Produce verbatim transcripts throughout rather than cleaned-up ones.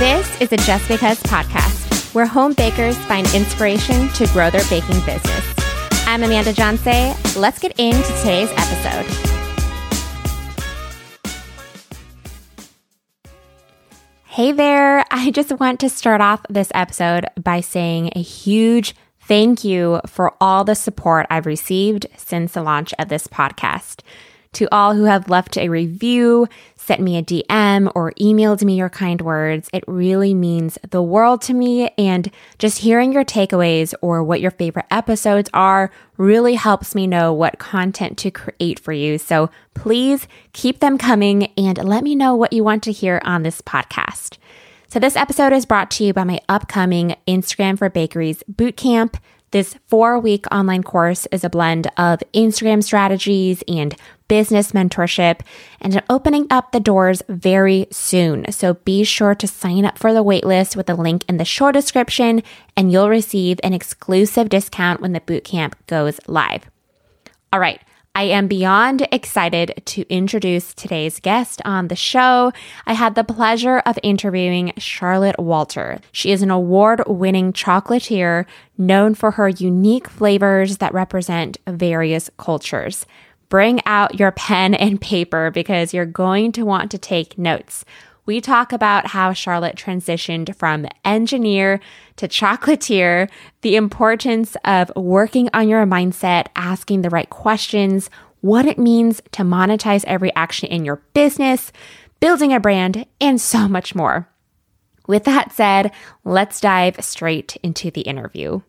This is a Just Because podcast, where home bakers find inspiration to grow their baking business. I'm Amanda Johnsey. Let's get into today's episode. Hey there. I just want to start off this episode by saying a huge thank you for all the support I've received since the launch of this podcast. To all who have left a review, sent me a D M, or emailed me your kind words, it really means the world to me, and just hearing your takeaways or what your favorite episodes are really helps me know what content to create for you. So please keep them coming and let me know what you want to hear on this podcast. So this episode is brought to you by my upcoming Instagram for Bakeries bootcamp. This four-week online course is a blend of Instagram strategies and business mentorship, and I'm opening up the doors very soon. So be sure to sign up for the waitlist with a link in the show description, and you'll receive an exclusive discount when the bootcamp goes live. All right. I am beyond excited to introduce today's guest on the show. I had the pleasure of interviewing Charlotte Walter. She is an award-winning chocolatier known for her unique flavors that represent various cultures. Bring out your pen and paper because you're going to want to take notes. We talk about how Charlotte transitioned from engineer to chocolatier, the importance of working on your mindset, asking the right questions, what it means to monetize every action in your business, building a brand, and so much more. With that said, let's dive straight into the interview.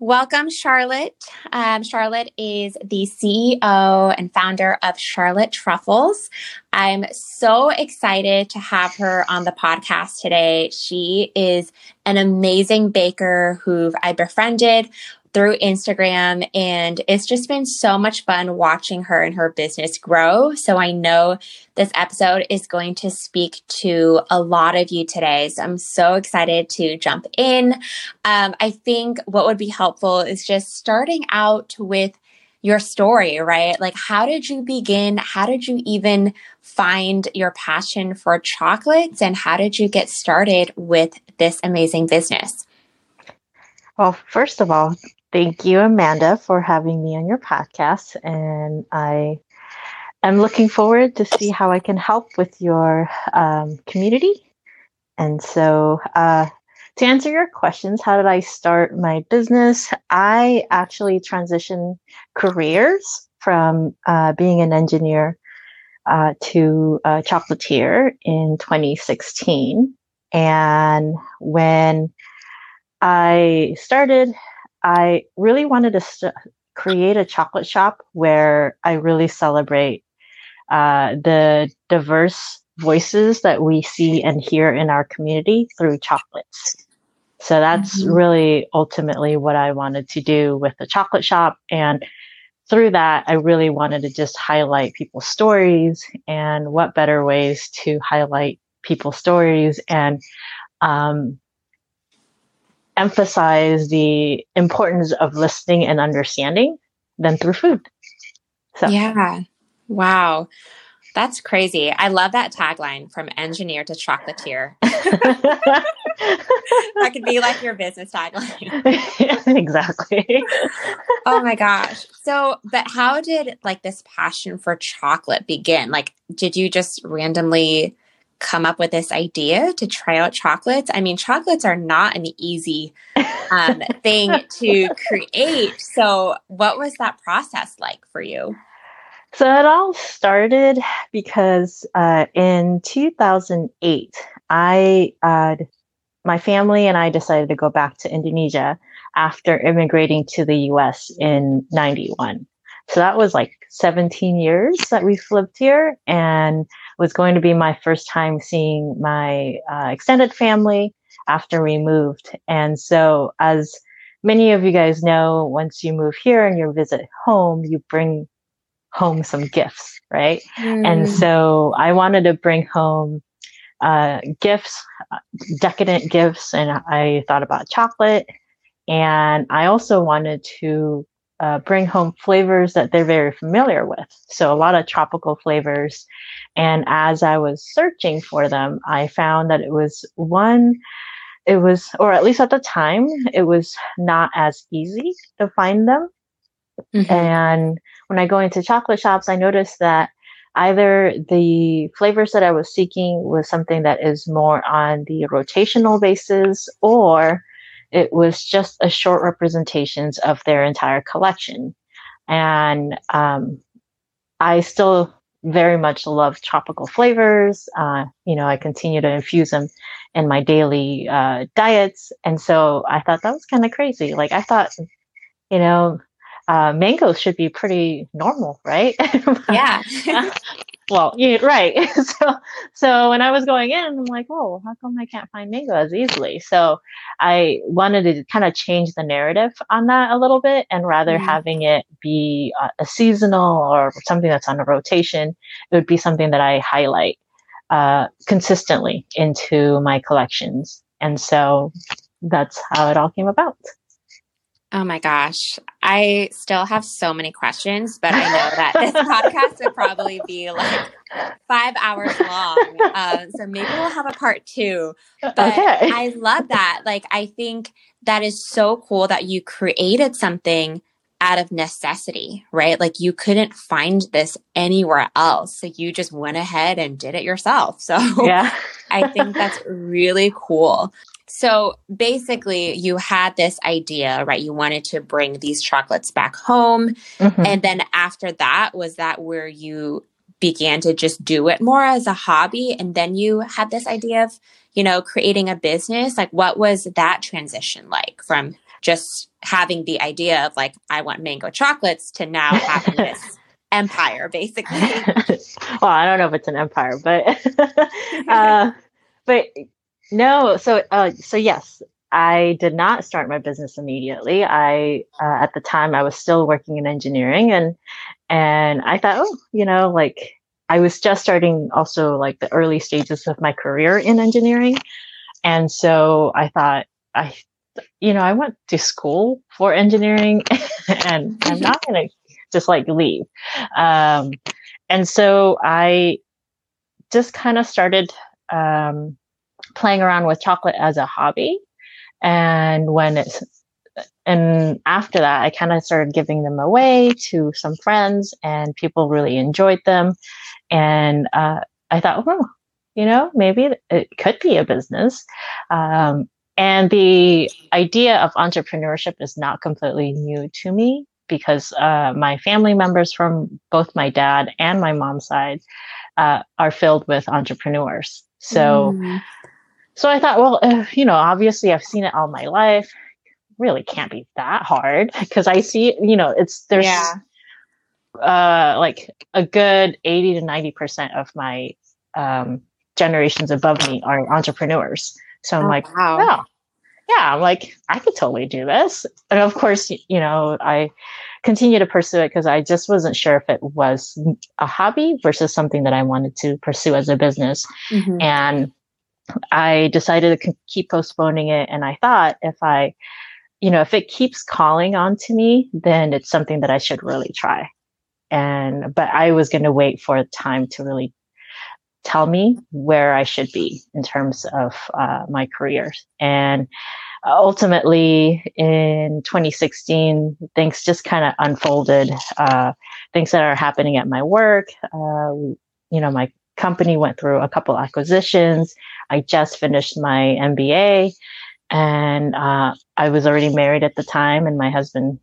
Welcome, Charlotte. Um, Charlotte is the C E O and founder of Charlotte Truffles. I'm so excited to have her on the podcast today. She is an amazing baker who I befriended through Instagram, and it's just been so much fun watching her and her business grow. So I know this episode is going to speak to a lot of you today. So I'm so excited to jump in. Um, I think what would be helpful is just starting out with your story, right? Like, how did you begin? How did you even find your passion for chocolates? And how did you get started with this amazing business? Well, first of all, thank you, Amanda, for having me on your podcast, and I am looking forward to see how I can help with your um, community. And so uh, to answer your questions, how did I start my business? I actually transitioned careers from uh, being an engineer uh, to a chocolatier in twenty sixteen. And when I started, I really wanted to st- create a chocolate shop where I really celebrate uh, the diverse voices that we see and hear in our community through chocolates. So that's mm-hmm. really ultimately what I wanted to do with the chocolate shop. And through that, I really wanted to just highlight people's stories, and what better ways to highlight people's stories and um emphasize the importance of listening and understanding than through food. So. Yeah. Wow. That's crazy. I love that tagline, from engineer to chocolatier. That could be like your business tagline. Exactly. Oh my gosh. So, but how did like this passion for chocolate begin? Like, did you just randomly come up with this idea to try out chocolates? I mean, chocolates are not an easy um, thing to create. So what was that process like for you? So it all started because uh, in two thousand eight, I, uh, my family and I decided to go back to Indonesia after immigrating to the U S in ninety-one. So that was like seventeen years that we've lived here, and was going to be my first time seeing my uh, extended family after we moved. And so, as many of you guys know, once you move here and you visit home, you bring home some gifts, right? Mm. And so I wanted to bring home uh, gifts, decadent gifts, and I thought about chocolate. And I also wanted to uh, bring home flavors that they're very familiar with. So a lot of tropical flavors. And as I was searching for them, I found that it was one, it was, or at least at the time, it was not as easy to find them. Mm-hmm. And when I go into chocolate shops, I noticed that either the flavors that I was seeking was something that is more on the rotational basis, or it was just a short representations of their entire collection. And um, I still very much love tropical flavors. Uh, you know, I continue to infuse them in my daily uh, diets. And so I thought that was kind of crazy. Like I thought, you know, Uh, mangoes should be pretty normal, right? Yeah. Well, yeah, right. so, so when I was going in, I'm like, oh, how come I can't find mango as easily? So I wanted to kind of change the narrative on that a little bit, and rather mm-hmm. having it be uh, a seasonal or something that's on a rotation, it would be something that I highlight uh, consistently into my collections. And so that's how it all came about. Oh my gosh. I still have so many questions, but I know that this podcast would probably be like five hours long. Um, so maybe we'll have a part two, but okay. I love that. Like, I think that is so cool that you created something out of necessity, right? Like you couldn't find this anywhere else. So you just went ahead and did it yourself. So yeah. I think that's really cool. So basically you had this idea, right? You wanted to bring these chocolates back home. Mm-hmm. And then after that, was that where you began to just do it more as a hobby? And then you had this idea of, you know, creating a business. Like what was that transition like from just having the idea of like, I want mango chocolates to now having this empire basically? Well, I don't know if it's an empire, but, uh, but No, so uh, so yes, I did not start my business immediately. I uh, at the time I was still working in engineering, and and I thought, oh, you know, like I was just starting also like the early stages of my career in engineering, and so I thought I, you know, I went to school for engineering, and I'm not gonna just like leave, um, and so I just kind of started. Um, playing around with chocolate as a hobby. And when it's, and after that, I kind of started giving them away to some friends and people really enjoyed them. And, uh, I thought, well, you know, maybe it could be a business. Um, and the idea of entrepreneurship is not completely new to me because, uh, my family members from both my dad and my mom's side, uh, are filled with entrepreneurs. So, mm. So I thought, well, uh, you know, obviously I've seen it all my life. Really can't be that hard because I see, you know, it's there's yeah. uh, like a good eighty to ninety percent of my um, generations above me are entrepreneurs. So I'm oh, like, wow. Oh, yeah, I'm like, I could totally do this. And of course, you know, I continue to pursue it because I just wasn't sure if it was a hobby versus something that I wanted to pursue as a business. Mm-hmm. And I decided to keep postponing it. And I thought if I, you know, if it keeps calling on to me, then it's something that I should really try. And, but I was going to wait for time to really tell me where I should be in terms of uh, my career. And ultimately in twenty sixteen, things just kind of unfolded, uh, things that are happening at my work. Uh, you know, my company went through a couple acquisitions. I just finished my M B A and, uh, I was already married at the time. And my husband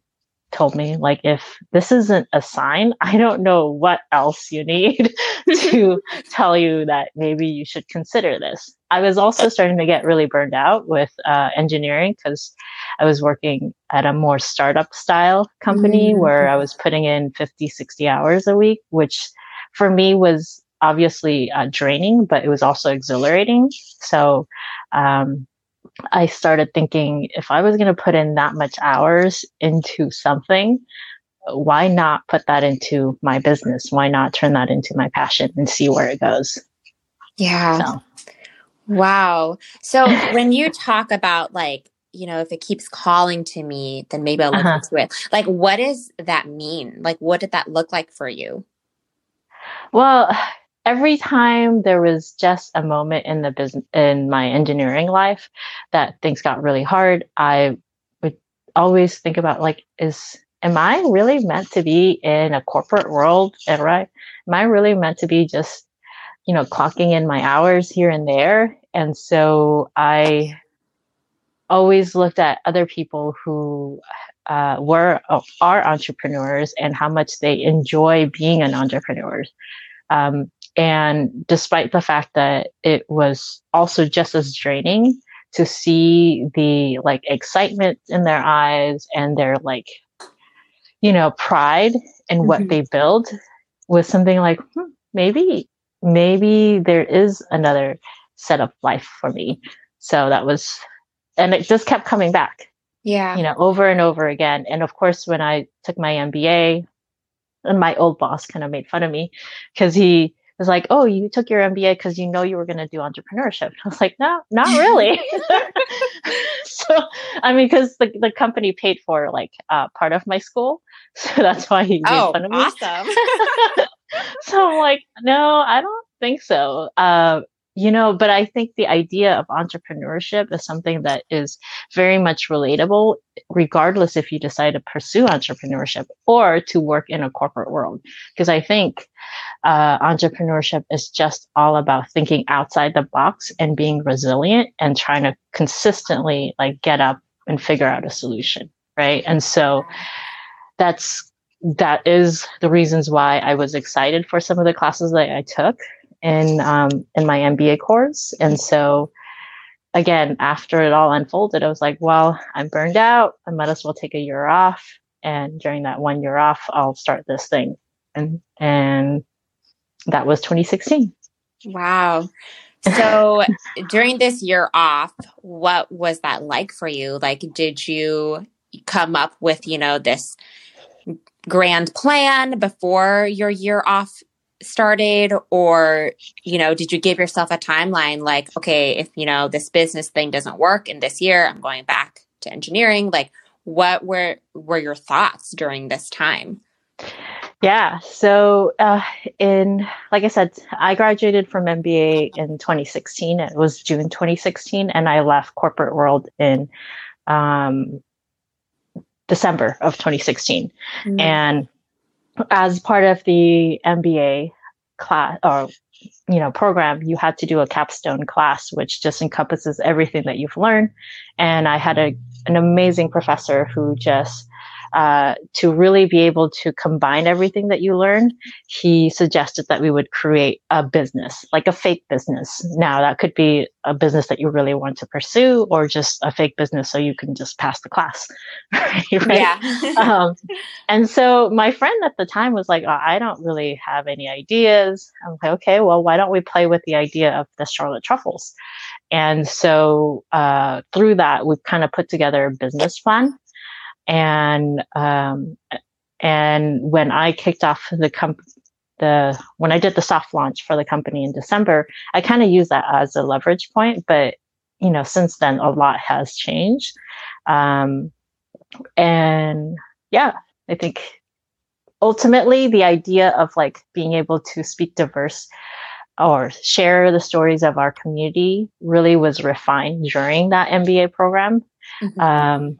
told me, like, if this isn't a sign, I don't know what else you need to tell you that maybe you should consider this. I was also starting to get really burned out with uh, engineering because I was working at a more startup style company mm. where I was putting in fifty, sixty hours a week, which for me was obviously uh, draining, but it was also exhilarating. So, um, I started thinking if I was going to put in that much hours into something, why not put that into my business? Why not turn that into my passion and see where it goes? Yeah. So. Wow. So when you talk about like you know, if it keeps calling to me, then maybe I'll look uh-huh. into it. Like, what does that mean? Like, what did that look like for you? Well, every time there was just a moment in the business, in my engineering life, that things got really hard, I would always think about, like, is, am I really meant to be in a corporate world? Am I, am I really meant to be just, you know, clocking in my hours here and there? And so I always looked at other people who uh, were oh, are entrepreneurs and how much they enjoy being an entrepreneur. Um, and despite the fact that it was also just as draining to see the like excitement in their eyes and their like, you know, pride in mm-hmm. what they build, was something like, hmm, maybe, maybe there is another set of life for me. So that was, and it just kept coming back, yeah, you know, over and over again. And of course, when I took my M B A, and my old boss kind of made fun of me because he was like, oh, you took your M B A because you know you were going to do entrepreneurship. And I was like, no, not really. So, I mean, because the, the company paid for like uh, part of my school. So that's why he made oh, fun of awesome. me. Awesome. So I'm like, no, I don't think so. Uh, you know, but I think the idea of entrepreneurship is something that is very much relatable, regardless if you decide to pursue entrepreneurship or to work in a corporate world. Because I think uh, entrepreneurship is just all about thinking outside the box and being resilient and trying to consistently like get up and figure out a solution. Right. And so that's that is the reasons why I was excited for some of the classes that I took in um in my M B A course. And so again, after it all unfolded, I was like, well, I'm burned out. I might as well take a year off. And during that one year off, I'll start this thing. And and that was twenty sixteen. Wow. So during this year off, what was that like for you? Like, did you come up with, you know, this grand plan before your year off started? Or, you know, did you give yourself a timeline? Like, okay, if, you know, this business thing doesn't work in this year, I'm going back to engineering. Like, what were, were your thoughts during this time? Yeah. So, uh, in, like I said, I graduated from M B A in twenty sixteen. It was June, twenty sixteen. And I left corporate world in, um, December of twenty sixteen. Mm-hmm. And as part of the M B A class or, you know, program, you had to do a capstone class, which just encompasses everything that you've learned. And I had a, an amazing professor who just, uh, to really be able to combine everything that you learned, he suggested that we would create a business, like a fake business. Now that could be a business that you really want to pursue or just a fake business so you can just pass the class. Right? Yeah. um, and so my friend at the time was like, oh, I don't really have any ideas. I'm like, okay, well, why don't we play with the idea of the Charlotte Truffles? And so uh, through that, we've kind of put together a business plan. And, um, and when I kicked off the company, the, when I did the soft launch for the company in December, I kind of used that as a leverage point, but, you know, since then a lot has changed. Um, and yeah, I think ultimately the idea of like being able to speak diverse or share the stories of our community really was refined during that M B A program. Mm-hmm. Um,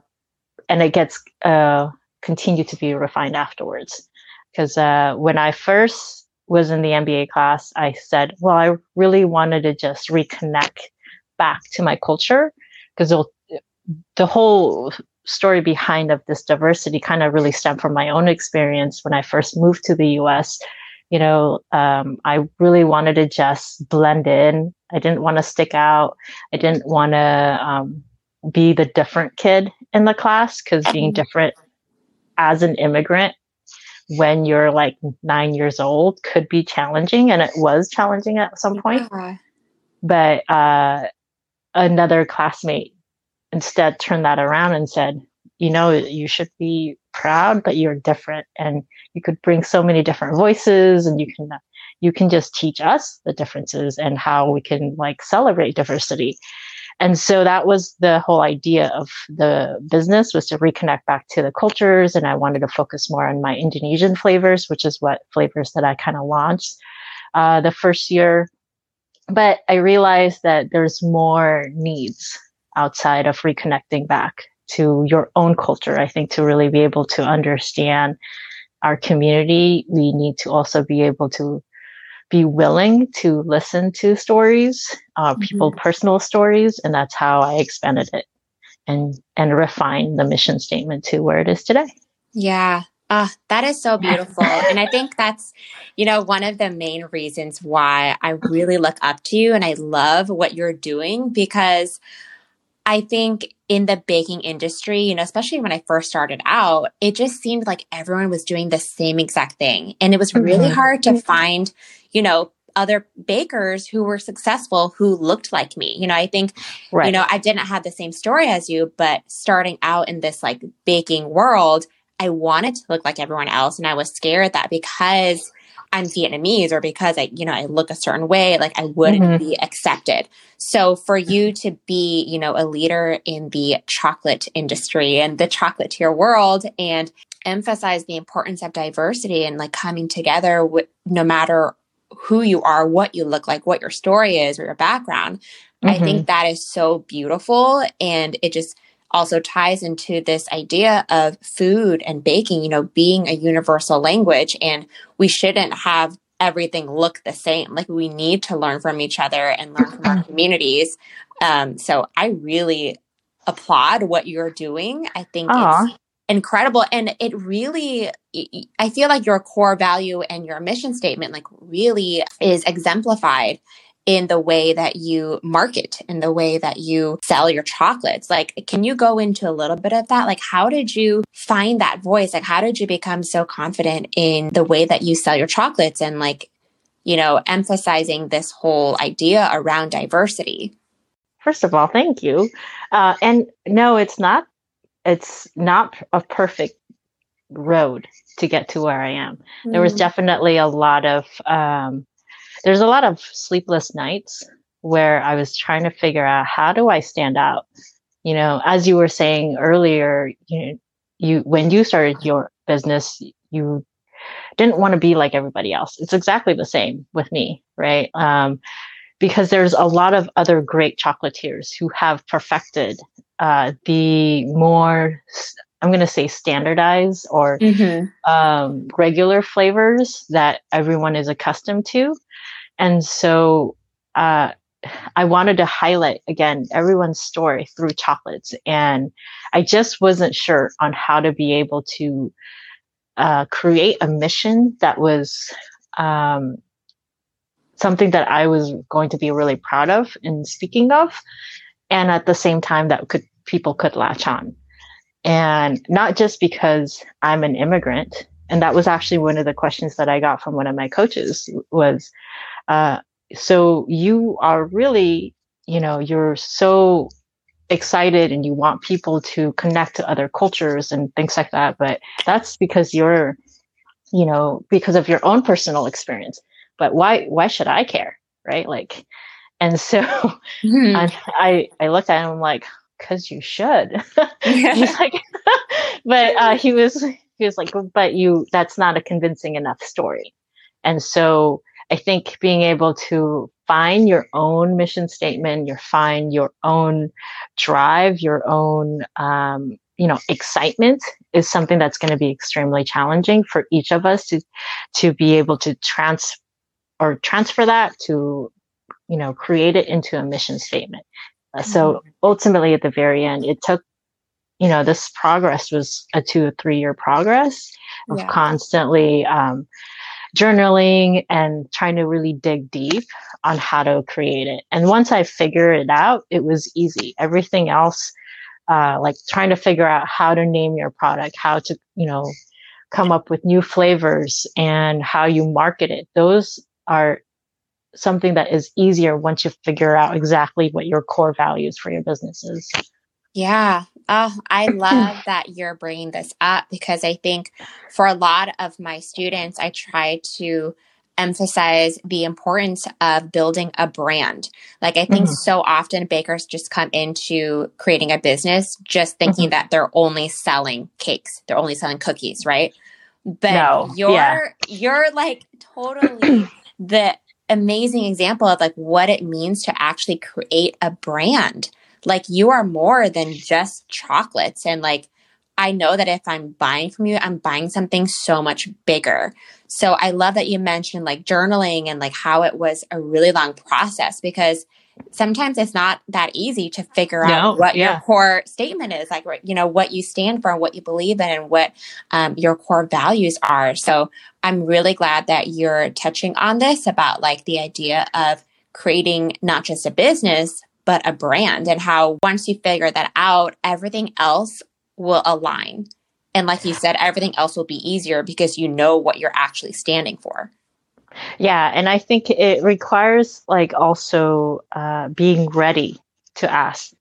And it gets uh, continued to be refined afterwards. Because uh, when I first was in the M B A class, I said, well, I really wanted to just reconnect back to my culture. Because the whole story behind of this diversity kind of really stemmed from my own experience when I first moved to the U S. You know, um, I really wanted to just blend in. I didn't want to stick out. I didn't want to... Um, be the different kid in the class, because being different as an immigrant when you're like nine years old could be challenging, and it was challenging at some point. Yeah. But uh, another classmate instead turned that around and said, you know, you should be proud that you're different, and you could bring so many different voices, and you can you can just teach us the differences and how we can like celebrate diversity. And so that was the whole idea of the business, was to reconnect back to the cultures. And I wanted to focus more on my Indonesian flavors, which is what flavors that I kind of launched uh, the first year. But I realized that there's more needs outside of reconnecting back to your own culture. I think to really be able to understand our community, we need to also be able to be willing to listen to stories, uh, mm-hmm. people's personal stories. And that's how I expanded it and, and refined the mission statement to where it is today. Yeah. Uh, that is so beautiful. And I think that's, you know, one of the main reasons why I really look up to you and I love what you're doing, because I think in the baking industry, you know, especially when I first started out, it just seemed like everyone was doing the same exact thing. And it was really mm-hmm. hard to find, you know, other bakers who were successful who looked like me. You know, I think, right. you know, I didn't have the same story as you, but starting out in this like baking world, I wanted to look like everyone else. And I was scared that because I'm Vietnamese or because I, you know, I look a certain way, like I wouldn't mm-hmm. be accepted. So for you to be, you know, a leader in the chocolate industry and the chocolatier world and emphasize the importance of diversity and like coming together with no matter who you are, what you look like, what your story is or your background, mm-hmm. I think that is so beautiful. And it just also ties into this idea of food and baking, you know, being a universal language. And we shouldn't have everything look the same. Like we need to learn from each other and learn from our communities. Um, so I really applaud what you're doing. I think Aww. It's incredible. And it really, I feel like your core value and your mission statement like really is exemplified in the way that you market, in the way that you sell your chocolates. Like, can you go into a little bit of that? Like, how did you find that voice? Like, how did you become so confident in the way that you sell your chocolates and like, you know, emphasizing this whole idea around diversity? First of all, thank you. Uh, and no, it's not, it's not a perfect road to get to where I am. Mm. There was definitely a lot of, um, There's a lot of sleepless nights where I was trying to figure out, how do I stand out? You know, as you were saying earlier, you know, you when you started your business, you didn't want to be like everybody else. It's exactly the same with me, right? Um, because there's a lot of other great chocolatiers who have perfected uh, the more, I'm going to say standardized or mm-hmm. um, regular flavors that everyone is accustomed to. And so uh, I wanted to highlight, again, everyone's story through chocolates. And I just wasn't sure on how to be able to uh, create a mission that was um, something that I was going to be really proud of and speaking of. And at the same time that could people could latch on. And not just because I'm an immigrant. And that was actually one of the questions that I got from one of my coaches was, uh, so you are really, you know, you're so excited and you want people to connect to other cultures and things like that. But that's because you're, you know, because of your own personal experience. But why, why should I care? Right. Like, and so mm-hmm. I, I, I looked at him like, because you should. He's like, but uh, he was he was like, but you, that's not a convincing enough story. And so I think being able to find your own mission statement, your find your own drive, your own um, you know, excitement is something that's going to be extremely challenging for each of us to to be able to trans or transfer that to, you know, create it into a mission statement. So ultimately at the very end, it took, you know, this progress was a two or three year progress of yeah. constantly um, journaling and trying to really dig deep on how to create it. And once I figured it out, it was easy. Everything else, uh, like trying to figure out how to name your product, how to, you know, come up with new flavors and how you market it. Those are something that is easier once you figure out exactly what your core values for your business is. Yeah. Oh, I love that you're bringing this up, because I think for a lot of my students, I try to emphasize the importance of building a brand. Like I think mm-hmm. so often bakers just come into creating a business just thinking mm-hmm. that they're only selling cakes. They're only selling cookies, right? But no. you're yeah. you're like totally the amazing example of like what it means to actually create a brand. Like you are more than just chocolates. And like, I know that if I'm buying from you, I'm buying something so much bigger. So I love that you mentioned like journaling and like how it was a really long process, because sometimes it's not that easy to figure no, out what yeah. your core statement is, like, you know, what you stand for, what you believe in, and what um, your core values are. So I'm really glad that you're touching on this about like the idea of creating not just a business, but a brand, and how once you figure that out, everything else will align. And like you said, everything else will be easier because you know what you're actually standing for. Yeah. And I think it requires like also uh, being ready to ask,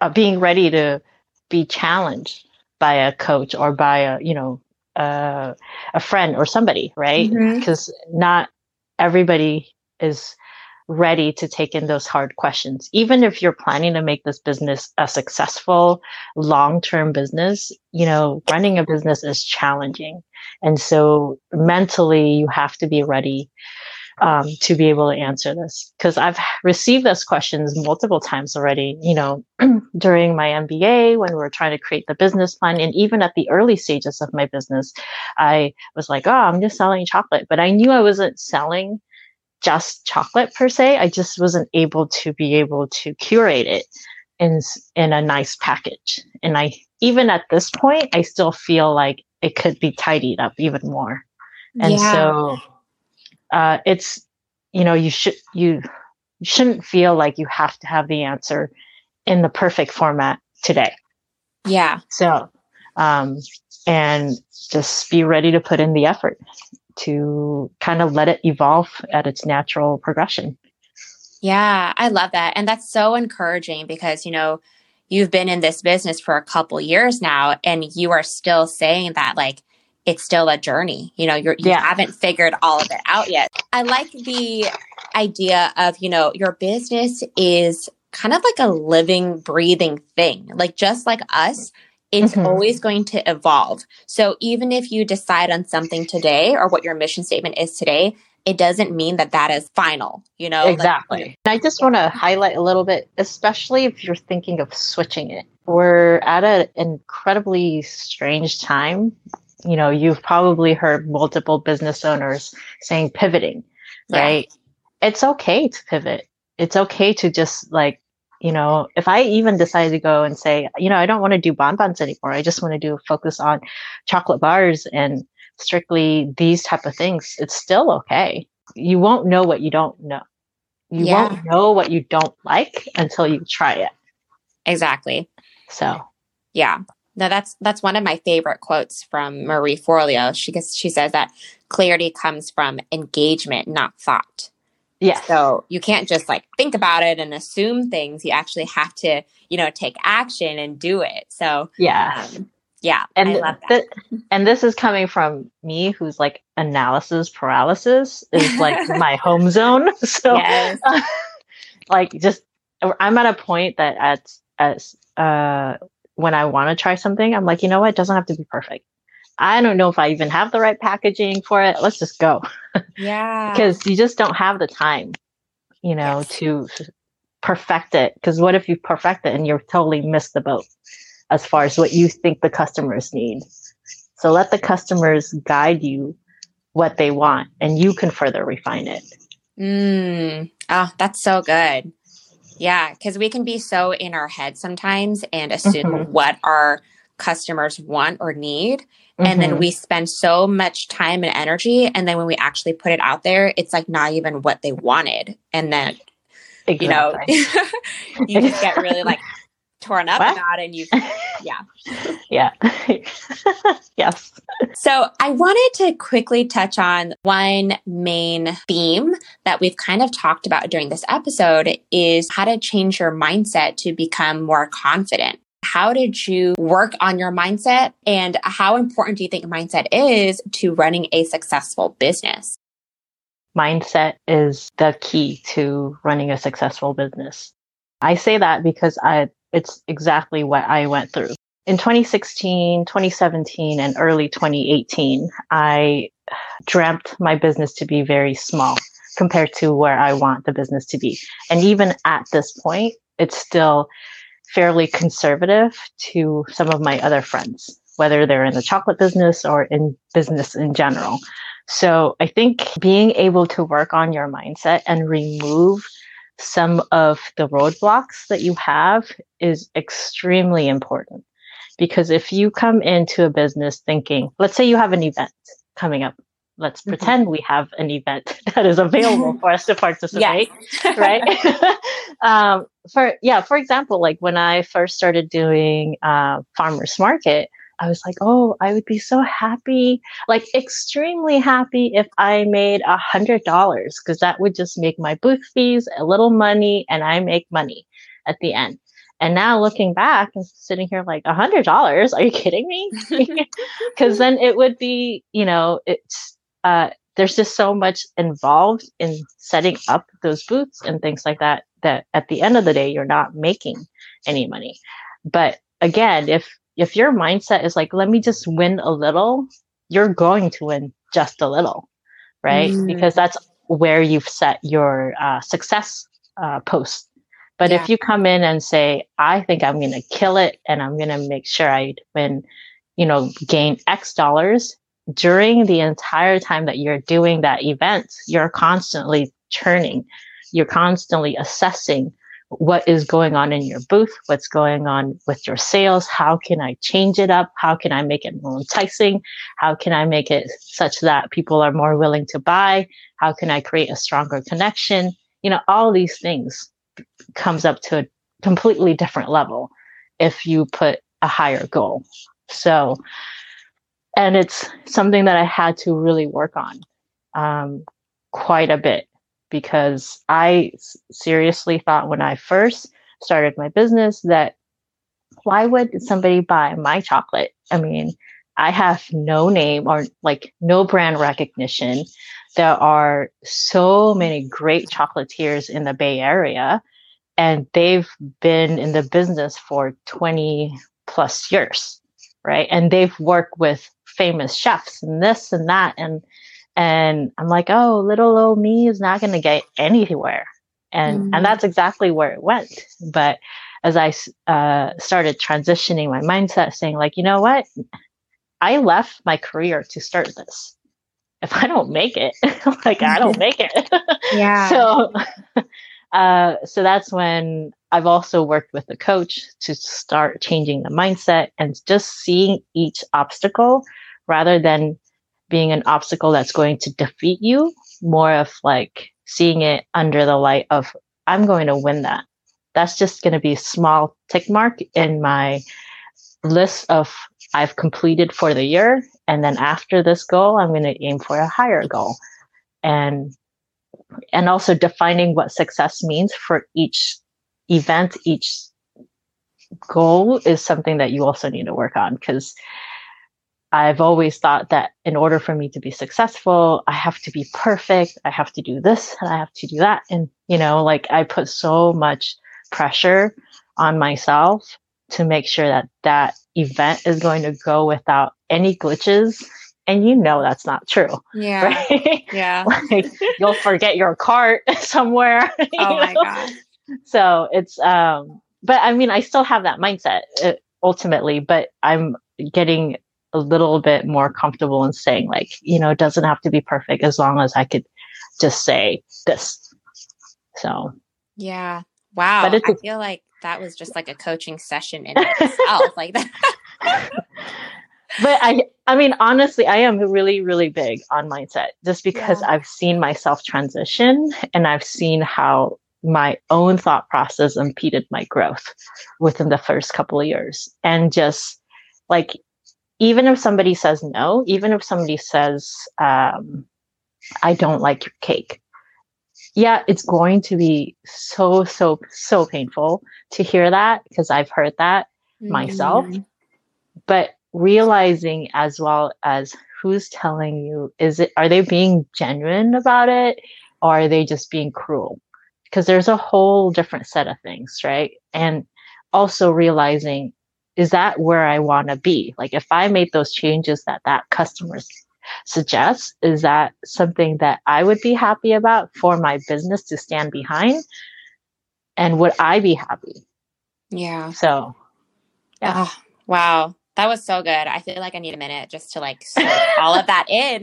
uh, being ready to be challenged by a coach or by a, you know, uh, a friend or somebody, right? Because mm-hmm. not everybody is ready to take in those hard questions. Even if you're planning to make this business a successful long-term business, you know, running a business is challenging. And so mentally you have to be ready um, to be able to answer this. Because I've received those questions multiple times already, you know, during my M B A, when we were trying to create the business plan. And even at the early stages of my business, I was like, oh, I'm just selling chocolate. But I knew I wasn't selling just chocolate per se. I just wasn't able to be able to curate it in in a nice package. And I, even at this point, I still feel like it could be tidied up even more. And yeah. so uh, it's, you know, you should, you, you shouldn't feel like you have to have the answer in the perfect format today. Yeah. So, um, and just be ready to put in the effort to kind of let it evolve at its natural progression. Yeah, I love that. And that's so encouraging because, you know, you've been in this business for a couple years now, and you are still saying that like, it's still a journey. You know, you're, you yeah. haven't figured all of it out yet. I like the idea of, you know, your business is kind of like a living, breathing thing. Like just like us, it's mm-hmm. always going to evolve. So even if you decide on something today or what your mission statement is today, it doesn't mean that that is final, you know? Exactly. Like, and I just want to highlight a little bit, especially if you're thinking of switching it. We're at an incredibly strange time. You know, you've probably heard multiple business owners saying pivoting, right? Yeah. It's okay to pivot. It's okay to just like, you know, if I even decide to go and say, you know, I don't want to do bonbons anymore. I just want to do focus on chocolate bars and strictly these type of things. It's still okay. You won't know what you don't know. You yeah. won't know what you don't like until you try it. Exactly. So, yeah. No, that's that's one of my favorite quotes from Marie Forleo. She gets, she says that clarity comes from engagement, not thought. Yeah. So you can't just like think about it and assume things. You actually have to, you know, take action and do it. So yeah, um, yeah. And I love that. Th- and this is coming from me, who's like analysis paralysis is like my home zone. So yes. uh, like just I'm at a point that at as uh, when I want to try something, I'm like, you know what, it doesn't have to be perfect. I don't know if I even have the right packaging for it. Let's just go. Yeah. Because you just don't have the time, you know, yes. to perfect it. Because what if you perfect it and you're totally missed the boat as far as what you think the customers need? So let the customers guide you what they want, and you can further refine it. Mm. Oh, that's so good. Yeah. Because we can be so in our head sometimes and assume mm-hmm. what our customers want or need. And mm-hmm. then we spend so much time and energy. And then when we actually put it out there, it's like not even what they wanted. And then, exactly. you know, you just get really like torn up what? about it. And you, yeah. Yeah. yes. So I wanted to quickly touch on one main theme that we've kind of talked about during this episode is how to change your mindset to become more confident. How did you work on your mindset, and how important do you think mindset is to running a successful business? mindset is the key to running a successful business. I say that because I, it's exactly what I went through. In twenty sixteen, twenty seventeen, and early twenty eighteen, I dreamt my business to be very small compared to where I want the business to be. And even at this point, it's still fairly conservative to some of my other friends, whether they're in the chocolate business or in business in general. So I think being able to work on your mindset and remove some of the roadblocks that you have is extremely important. Because if you come into a business thinking, let's say you have an event coming up. Let's mm-hmm. pretend we have an event that is available for us to participate, yes. right? um, for yeah, for example, like when I first started doing uh, Farmers Market, I was like, oh, I would be so happy, like extremely happy if I made a hundred dollars because that would just make my booth fees a little money and I make money at the end. And now looking back and sitting here like a hundred dollars, are you kidding me? Because then it would be, you know, it's uh, there's just so much involved in setting up those booths and things like that, that at the end of the day, you're not making any money. But again, if if your mindset is like, let me just win a little, you're going to win just a little, right? Mm. Because that's where you've set your uh, success uh, post. But yeah. if you come in and say, I think I'm going to kill it and I'm going to make sure I win, you know, gain X dollars during the entire time that you're doing that event, you're constantly churning. You're constantly assessing what is going on in your booth, what's going on with your sales. How can I change it up? How can I make it more enticing? How can I make it such that people are more willing to buy? How can I create a stronger connection? You know, all these things comes up to a completely different level if you put a higher goal. So, and it's something that I had to really work on um, quite a bit because I seriously thought when I first started my business that why would somebody buy my chocolate? I mean, I have no name or like no brand recognition. There are so many great chocolatiers in the Bay Area, and they've been in the business for twenty plus years, right? And they've worked with famous chefs and this and that. And and I'm like, oh, little old me is not going to get anywhere. And, mm. and that's exactly where it went. But as I uh, started transitioning my mindset, saying like, you know what? I left my career to start this. If I don't make it, like I don't make it. Yeah. So, uh, so that's when I've also worked with a coach to start changing the mindset and just seeing each obstacle rather than being an obstacle that's going to defeat you, more of like seeing it under the light of, I'm going to win that. That's just going to be a small tick mark in my list of I've completed for the year. And then after this goal, I'm going to aim for a higher goal. And and also defining what success means for each event, each goal is something that you also need to work on. Because I've always thought that in order for me to be successful, I have to be perfect. I have to do this and I have to do that. And, you know, like I put so much pressure on myself to make sure that that event is going to go without any glitches. And you know, that's not true. Yeah. Right? Yeah. Like, you'll forget your cart somewhere. Oh my God. So it's, um, but I mean, I still have that mindset uh, ultimately, but I'm getting a little bit more comfortable in saying like, you know, it doesn't have to be perfect as long as I could just say this. So. Yeah. Wow. But it's, I feel like that was just like a coaching session in itself, like that. But I, I mean, honestly, I am really, really big on mindset just because yeah. I've seen myself transition and I've seen how my own thought process impeded my growth within the first couple of years. And just like, even if somebody says no, even if somebody says, um, I don't like your cake. Yeah, it's going to be so, so, so painful to hear that because I've heard that mm-hmm. myself. But realizing as well as who's telling you? Is it, are they being genuine about it, or are they just being cruel? Because there's a whole different set of things, right? And also realizing, is that where I want to be? Like, if I made those changes that that customer suggests, is that something that I would be happy about for my business to stand behind? And would I be happy? Yeah. So, yeah. Oh, wow. That was so good. I feel like I need a minute just to like soak all of that in.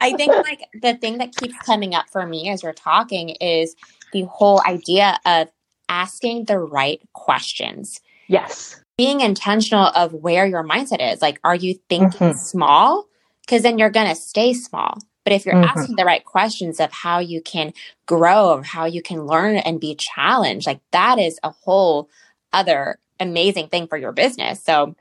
I think like the thing that keeps coming up for me as we're talking is the whole idea of asking the right questions. Yes. Being intentional of where your mindset is. Like, are you thinking mm-hmm. small? Because then you're going to stay small. But if you're mm-hmm. asking the right questions of how you can grow, or how you can learn and be challenged, like that is a whole other amazing thing for your business. So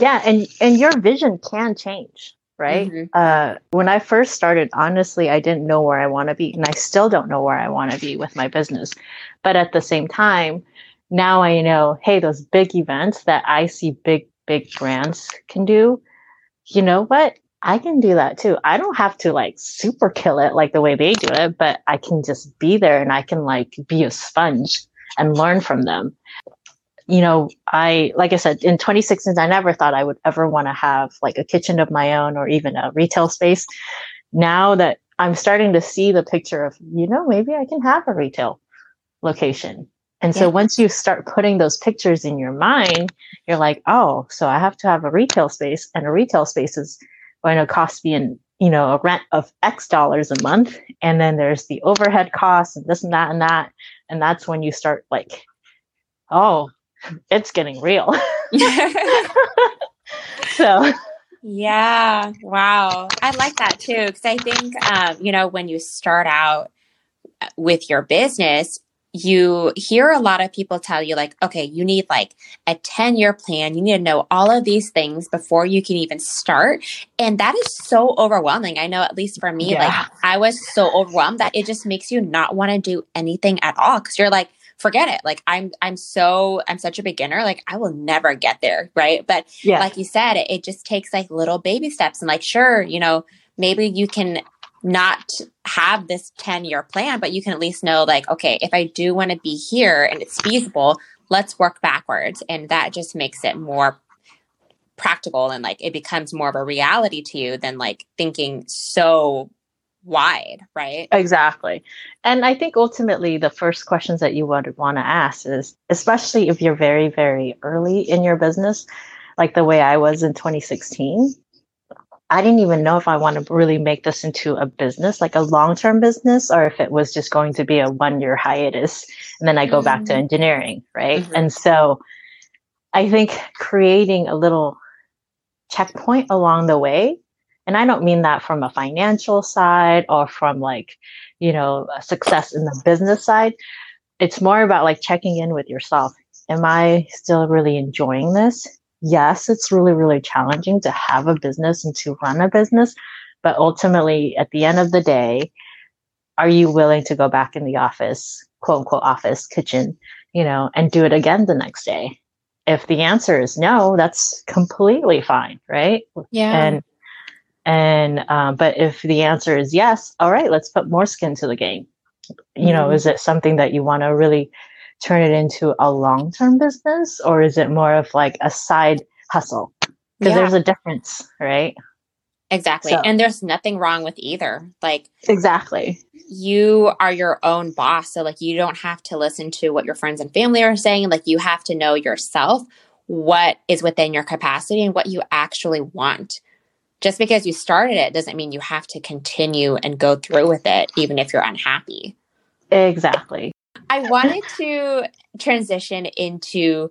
yeah. And, and your vision can change, right? Mm-hmm. Uh, when I first started, honestly, I didn't know where I want to be, and I still don't know where I want to be with my business. But at the same time, now I know, hey, those big events that I see big, big brands can do, you know what? I can do that too. I don't have to like super kill it like the way they do it, but I can just be there and I can like be a sponge and learn from them. You know, I, like I said, in twenty sixteen, I never thought I would ever want to have like a kitchen of my own or even a retail space. Now that I'm starting to see the picture of, you know, maybe I can have a retail location. And so yeah. once you start putting those pictures in your mind, you're like, oh, so I have to have a retail space, and a retail space is going to cost me an, you know, a rent of X dollars a month. And then there's the overhead costs and this and that and that. And that's when you start like, oh, it's getting real. So, yeah. Wow. I like that too. Cause I think, um, you know, when you start out with your business, you hear a lot of people tell you like, okay, you need like a ten year plan. You need to know all of these things before you can even start. And that is so overwhelming. I know, at least for me, yeah. like I was so overwhelmed that it just makes you not want to do anything at all. Cause you're like, forget it. Like I'm, I'm so, I'm such a beginner. Like I will never get there. Right. But yeah. like you said, it, it just takes like little baby steps, and like, sure, you know, maybe you can not have this ten year plan, but you can at least know like, okay, if I do want to be here and it's feasible, let's work backwards. And that just makes it more practical, and like it becomes more of a reality to you than like thinking so wide, right? Exactly. And I think ultimately the first questions that you would want to ask is, especially if you're very, very early in your business, like the way I was in twenty sixteen, I didn't even know if I want to really make this into a business, like a long-term business, or if it was just going to be a one year hiatus and then I go mm-hmm. back to engineering, right? Mm-hmm. And so I think creating a little checkpoint along the way, and I don't mean that from a financial side or from like, you know, success in the business side. It's more about like checking in with yourself. Am I still really enjoying this? Yes, it's really, really challenging to have a business and to run a business. But ultimately, at the end of the day, are you willing to go back in the office, quote unquote, office kitchen, you know, and do it again the next day? If the answer is no, that's completely fine, right? Yeah. And, and um, but if the answer is yes, all right, let's put more skin to the game. You mm-hmm. know, is it something that you want to really turn it into a long-term business, or is it more of like a side hustle? Because yeah. there's a difference, right? Exactly. So. And there's nothing wrong with either. Like exactly. You are your own boss. So like you don't have to listen to what your friends and family are saying. Like you have to know yourself what is within your capacity and what you actually want. Just because you started it doesn't mean you have to continue and go through with it, even if you're unhappy. Exactly. I wanted to transition into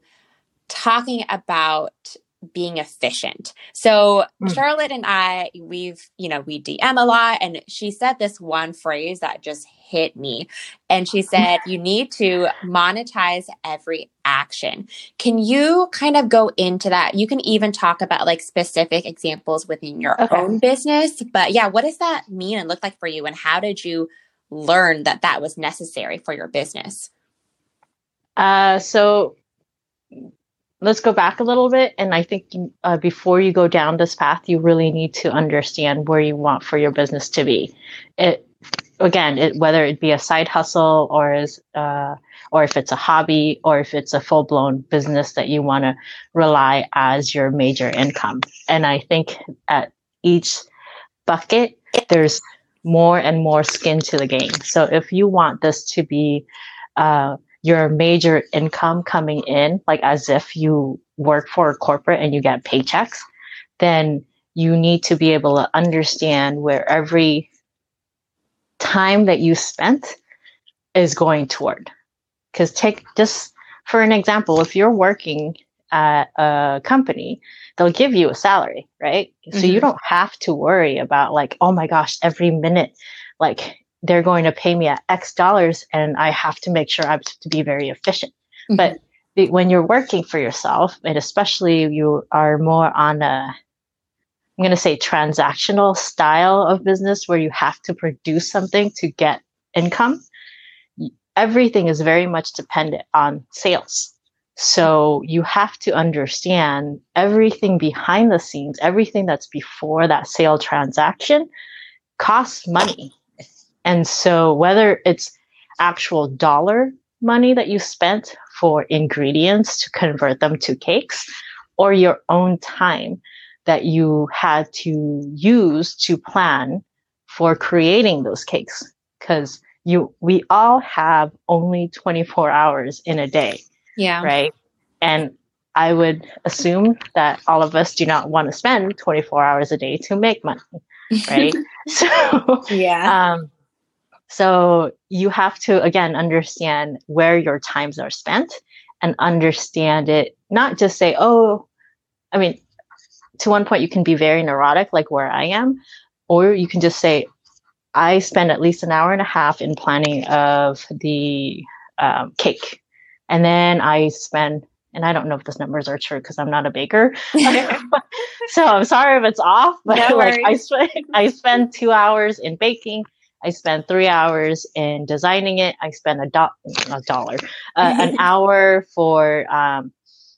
talking about being efficient. So mm. Charlotte and I, we've, you know, we D M a lot, and she said this one phrase that just hit me. And she said, you need to monetize every action. Can you kind of go into that? You can even talk about like specific examples within your okay. own business, but yeah, what does that mean and look like for you? And how did you learn that that was necessary for your business? Uh, so let's go back a little bit. And I think uh, before you go down this path, you really need to understand where you want for your business to be. It, again, it, whether it be a side hustle or is, uh, or if it's a hobby or if it's a full blown business that you want to rely as your major income. And I think at each bucket, there's more and more skin to the game. So if you want this to be, uh, your major income coming in, like as if you work for a corporate and you get paychecks, then you need to be able to understand where every time that you spent is going toward. Because take just for an example, if you're working at a company, they'll give you a salary, right? Mm-hmm. So you don't have to worry about like, oh my gosh, every minute, like they're going to pay me at X dollars and I have to make sure I have to be very efficient. Mm-hmm. But the, when you're working for yourself, and especially you are more on a, I'm going to say transactional style of business where you have to produce something to get income, everything is very much dependent on sales. So you have to understand everything behind the scenes, everything that's before that sale transaction costs money. And so whether it's actual dollar money that you spent for ingredients to convert them to cakes or your own time that you had to use to plan for creating those cakes, because you we all have only twenty-four hours in a day. Yeah. Right. And I would assume that all of us do not want to spend twenty-four hours a day to make money. Right. So, yeah. Um, So you have to, again, understand where your times are spent and understand it, not just say, oh, I mean, to one point, you can be very neurotic, like where I am, or you can just say, I spend at least an hour and a half in planning of the um, cake. And then I spend, and I don't know if those numbers are true because I'm not a baker. So I'm sorry if it's off, but no like I spend, I spend two hours in baking. I spent three hours in designing it. I spent a, do- a dollar, uh, an hour for um,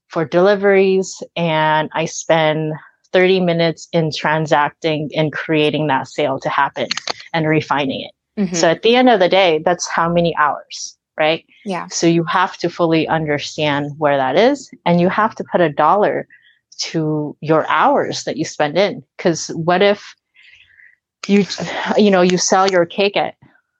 for deliveries, and I spend thirty minutes in transacting and creating that sale to happen and refining it. Mm-hmm. So at the end of the day, that's how many hours, right? Yeah. So you have to fully understand where that is, and you have to put a dollar to your hours that you spend in. Because what if You, you know, you sell your cake at,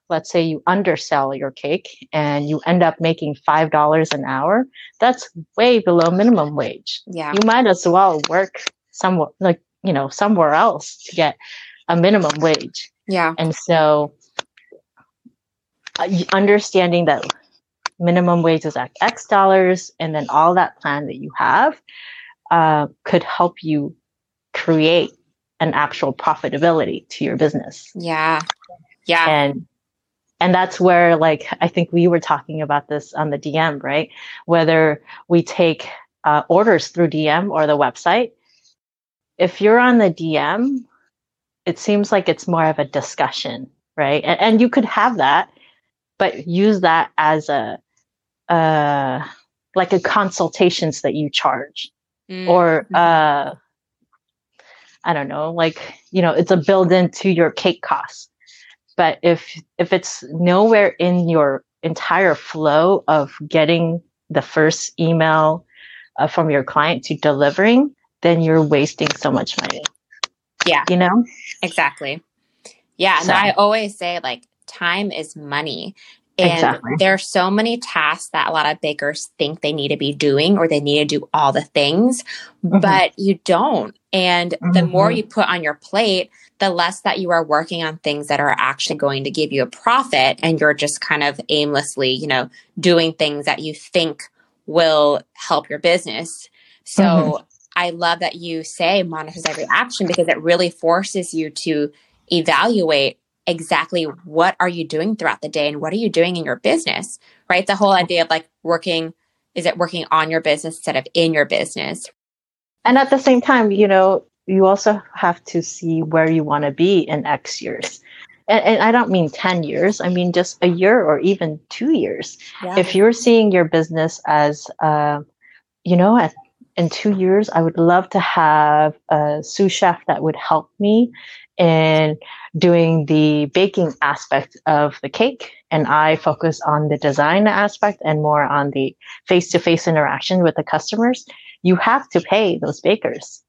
let's say you undersell your cake and you end up making five dollars an hour. That's way below minimum wage. Yeah. You might as well work somewhere, like, you know, somewhere else to get a minimum wage. Yeah. And so uh, understanding that minimum wage is at X dollars and then all that plan that you have uh, could help you create an actual profitability to your business. Yeah. Yeah. And, and that's where, like, I think we were talking about this on the D M, right? Whether we take uh, orders through D M or the website, if you're on the D M, it seems like it's more of a discussion, right? And, and you could have that, but use that as a, uh, like a consultations that you charge mm. or, uh, I don't know, like, you know, it's a build into your cake costs. But if if it's nowhere in your entire flow of getting the first email uh, from your client to delivering, then you're wasting so much money. Yeah. You know? Exactly. Yeah. So. And I always say, like, time is money. And exactly. There are so many tasks that a lot of bakers think they need to be doing or they need to do all the things, mm-hmm. but you don't. And mm-hmm. the more you put on your plate, the less that you are working on things that are actually going to give you a profit. And you're just kind of aimlessly, you know, doing things that you think will help your business. So mm-hmm. I love that you say monetize every action, because it really forces you to evaluate exactly what are you doing throughout the day and what are you doing in your business, right? The whole idea of like working, is it working on your business instead of in your business? And at the same time, you know, you also have to see where you want to be in X years. And, and I don't mean ten years. I mean, just a year or even two years. Yeah. If you're seeing your business as, uh, you know, at in two years, I would love to have a sous chef that would help me in doing the baking aspect of the cake. And I focus on the design aspect and more on the face-to-face interaction with the customers. You have to pay those bakers.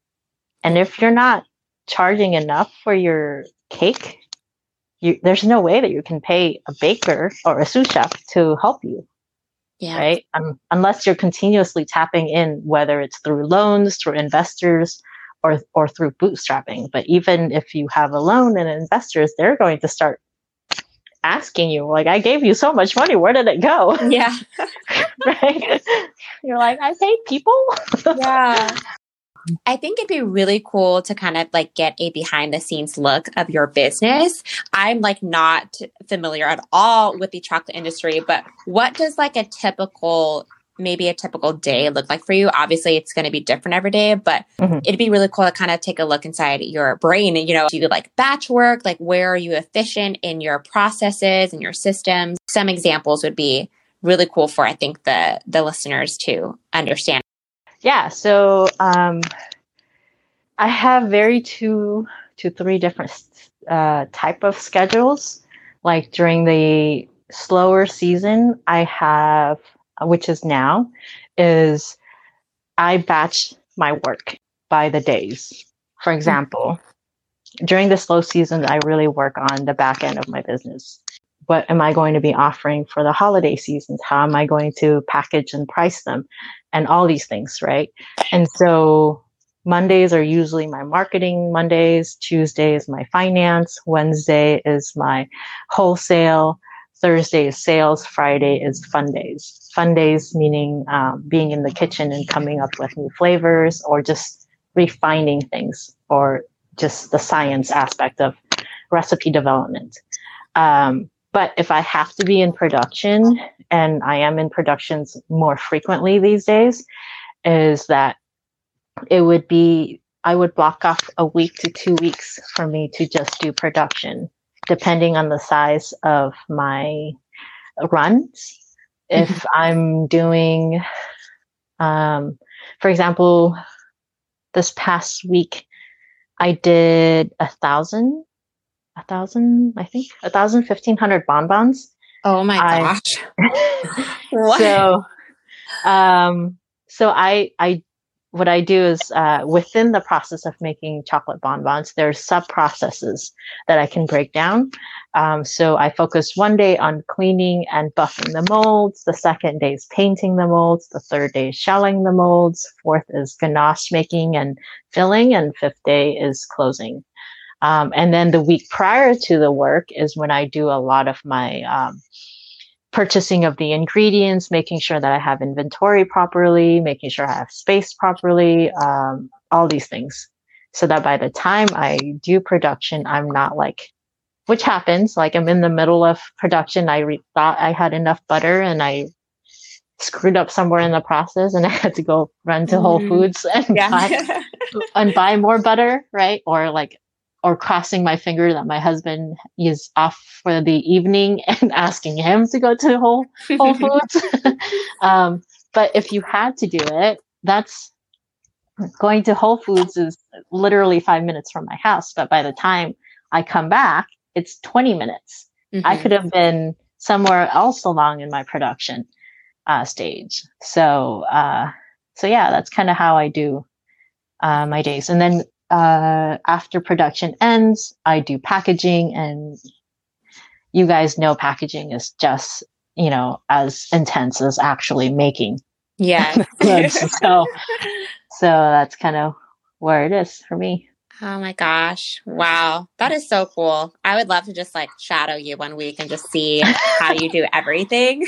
And if you're not charging enough for your cake, you, there's no way that you can pay a baker or a sous chef to help you. Yeah. Right. Um, unless you're continuously tapping in, whether it's through loans, through investors, or or through bootstrapping. But even if you have a loan and investors, they're going to start asking you, like, I gave you so much money, where did it go? Yeah. Right. You're like, I paid people. Yeah. I think it'd be really cool to kind of like get a behind the scenes look of your business. I'm like not familiar at all with the chocolate industry, but what does like a typical, maybe a typical day look like for you? Obviously it's going to be different every day, but mm-hmm. it'd be really cool to kind of take a look inside your brain. You know, do you like batch work? Like where are you efficient in your processes and your systems? Some examples would be really cool for, I think, the, the listeners to understand. Yeah, so um, I have very two to three different uh, type of schedules. Like during the slower season, I have, which is now, is I batch my work by the days. For example, during the slow season, I really work on the back end of my business. What am I going to be offering for the holiday seasons? How am I going to package and price them? And all these things, right? And so Mondays are usually my marketing Mondays. Tuesday is my finance. Wednesday is my wholesale. Thursday is sales. Friday is fun days. Fun days meaning um, being in the kitchen and coming up with new flavors or just refining things or just the science aspect of recipe development. Um, But if I have to be in production, and I am in productions more frequently these days, is that it would be, I would block off a week to two weeks for me to just do production, depending on the size of my runs. Mm-hmm. If I'm doing, um, for example, this past week, I did a thousand. A thousand, I think, a thousand fifteen hundred bonbons. Oh my gosh! I, what? So, um, so I, I, what I do is uh, within the process of making chocolate bonbons, there's sub processes that I can break down. Um, so I focus one day on cleaning and buffing the molds. The second day is painting the molds. The third day is shelling the molds. Fourth is ganache making and filling, and fifth day is closing. Um, and then the week prior to the work is when I do a lot of my um, purchasing of the ingredients, making sure that I have inventory properly, making sure I have space properly, um, all these things. So that by the time I do production, I'm not like, which happens, like I'm in the middle of production. I re- thought I had enough butter and I screwed up somewhere in the process and I had to go run to mm-hmm. Whole Foods and, yeah. buy, and buy more butter, right? Or like, or crossing my finger that my husband is off for the evening and asking him to go to Whole, Whole Foods. um, but if you had to do it, that's going to Whole Foods is literally five minutes from my house. But by the time I come back, it's twenty minutes. Mm-hmm. I could have been somewhere else along in my production uh, stage. So, uh, so yeah, that's kind of how I do uh, my days. And then Uh, after production ends, I do packaging, and you guys know packaging is just, you know, as intense as actually making. Yeah. so, so that's kind of where it is for me. Oh my gosh. Wow. That is so cool. I would love to just like shadow you one week and just see how you do everything.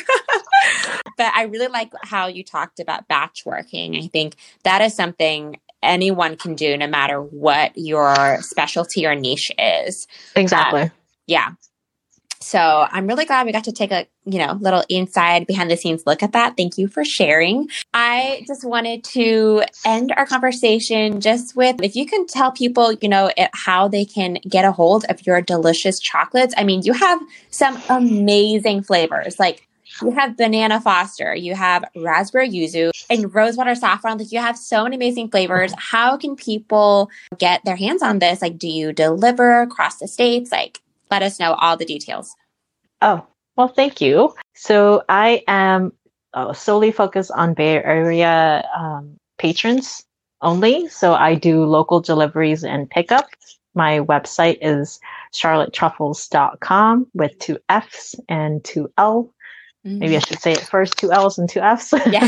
But I really like how you talked about batch working. I think that is something anyone can do no matter what your specialty or niche is. Exactly. Um, yeah. So I'm really glad we got to take a, you know, little inside behind the scenes look at that. Thank you for sharing. I just wanted to end our conversation just with, if you can tell people, you know, it, how they can get a hold of your delicious chocolates. I mean, you have some amazing flavors. Like You have banana foster, you have raspberry yuzu, and rosewater saffron. Like, you have so many amazing flavors. How can people get their hands on this? Like, do you deliver across the states? Like, let us know all the details. Oh, well, thank you. So I am uh, solely focused on Bay Area um, patrons only. So I do local deliveries and pickup. My website is charlotte truffles dot com with two F's and two L. Mm-hmm. Maybe I should say it first, two L's and two F's. Yeah.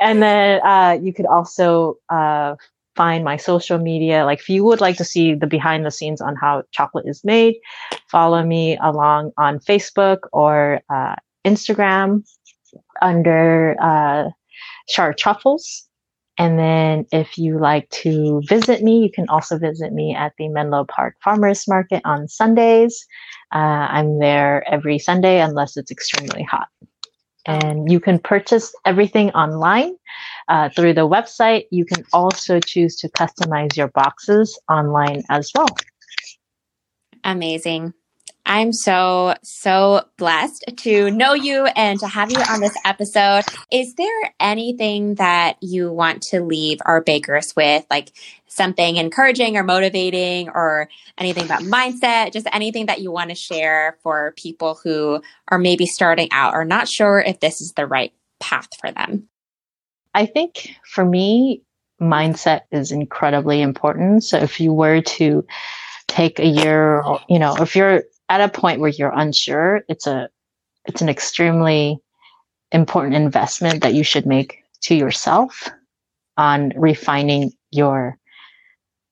And then uh, you could also uh, find my social media. Like, if you would like to see the behind the scenes on how chocolate is made, follow me along on Facebook or uh, Instagram under uh, Charlotte Truffles. And then if you like to visit me, you can also visit me at the Menlo Park Farmers Market on Sundays. Uh, I'm there every Sunday unless it's extremely hot. And you can purchase everything online uh, through the website. You can also choose to customize your boxes online as well. Amazing. I'm so, so blessed to know you and to have you on this episode. Is there anything that you want to leave our bakers with, like something encouraging or motivating or anything about mindset, just anything that you want to share for people who are maybe starting out or not sure if this is the right path for them? I think for me, mindset is incredibly important. So if you were to take a year, or, you know, if you're at a point where you're unsure, it's a, it's an extremely important investment that you should make to yourself on refining your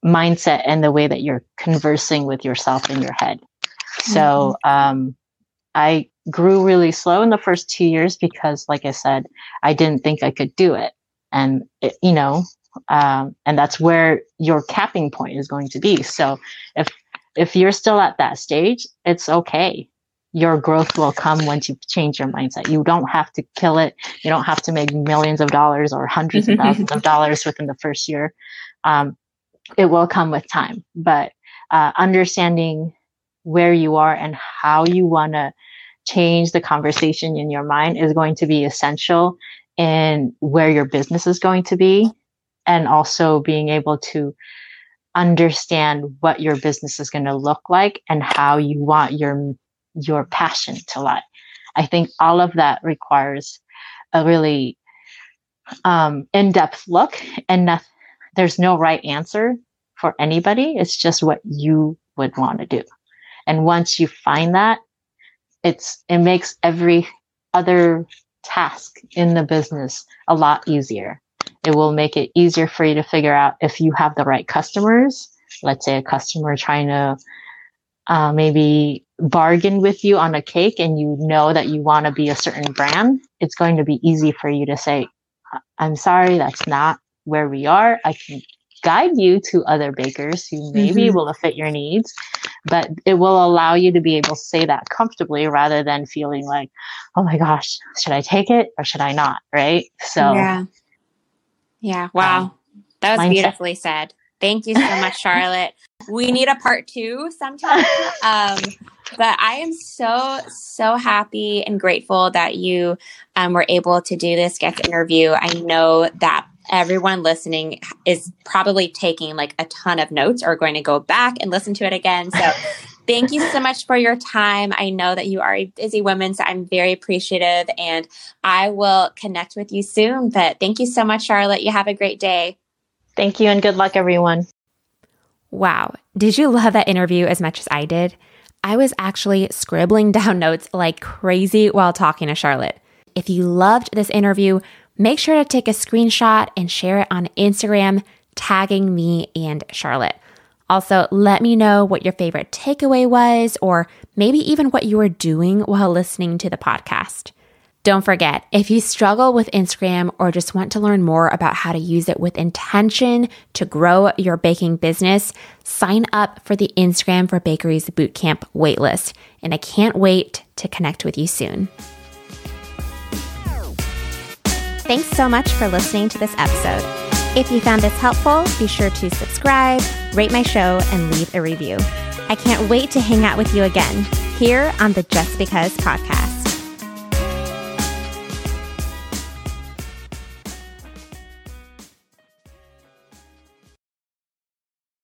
mindset and the way that you're conversing with yourself in your head. So, um, I grew really slow in the first two years because, like I said, I didn't think I could do it. And, it, you know, um, and that's where your capping point is going to be. So if, If you're still at that stage, it's okay. Your growth will come once you change your mindset. You don't have to kill it. You don't have to make millions of dollars or hundreds of thousands of dollars within the first year. Um, it will come with time. But uh, understanding where you are and how you want to change the conversation in your mind is going to be essential in where your business is going to be, and also being able to understand what your business is going to look like and how you want your your passion to lie. I think all of that requires a really um, in-depth look, and not, there's no right answer for anybody. It's just what you would want to do. And once you find that, it's it makes every other task in the business a lot easier. It will make it easier for you to figure out if you have the right customers. Let's say a customer trying to uh, maybe bargain with you on a cake, and you know that you want to be a certain brand. It's going to be easy for you to say, I'm sorry, that's not where we are. I can guide you to other bakers who maybe mm-hmm. will fit your needs, but it will allow you to be able to say that comfortably rather than feeling like, oh my gosh, should I take it or should I not? Right. So. Yeah. Yeah. Wow. Um, that was mindset. Beautifully said. Thank you so much, Charlotte. We need a part two sometime. Um, but I am so, so happy and grateful that you um, were able to do this guest interview. I know that everyone listening is probably taking like a ton of notes or going to go back and listen to it again. So thank you so much for your time. I know that you are a busy woman, so I'm very appreciative, and I will connect with you soon. But thank you so much, Charlotte. You have a great day. Thank you, and good luck, everyone. Wow. Did you love that interview as much as I did? I was actually scribbling down notes like crazy while talking to Charlotte. If you loved this interview, make sure to take a screenshot and share it on Instagram, tagging me and Charlotte. Also, let me know what your favorite takeaway was, or maybe even what you were doing while listening to the podcast. Don't forget, if you struggle with Instagram or just want to learn more about how to use it with intention to grow your baking business, sign up for the Instagram for Bakeries Bootcamp waitlist. And I can't wait to connect with you soon. Thanks so much for listening to this episode. If you found this helpful, be sure to subscribe, rate my show, and leave a review. I can't wait to hang out with you again here on the Just Because podcast.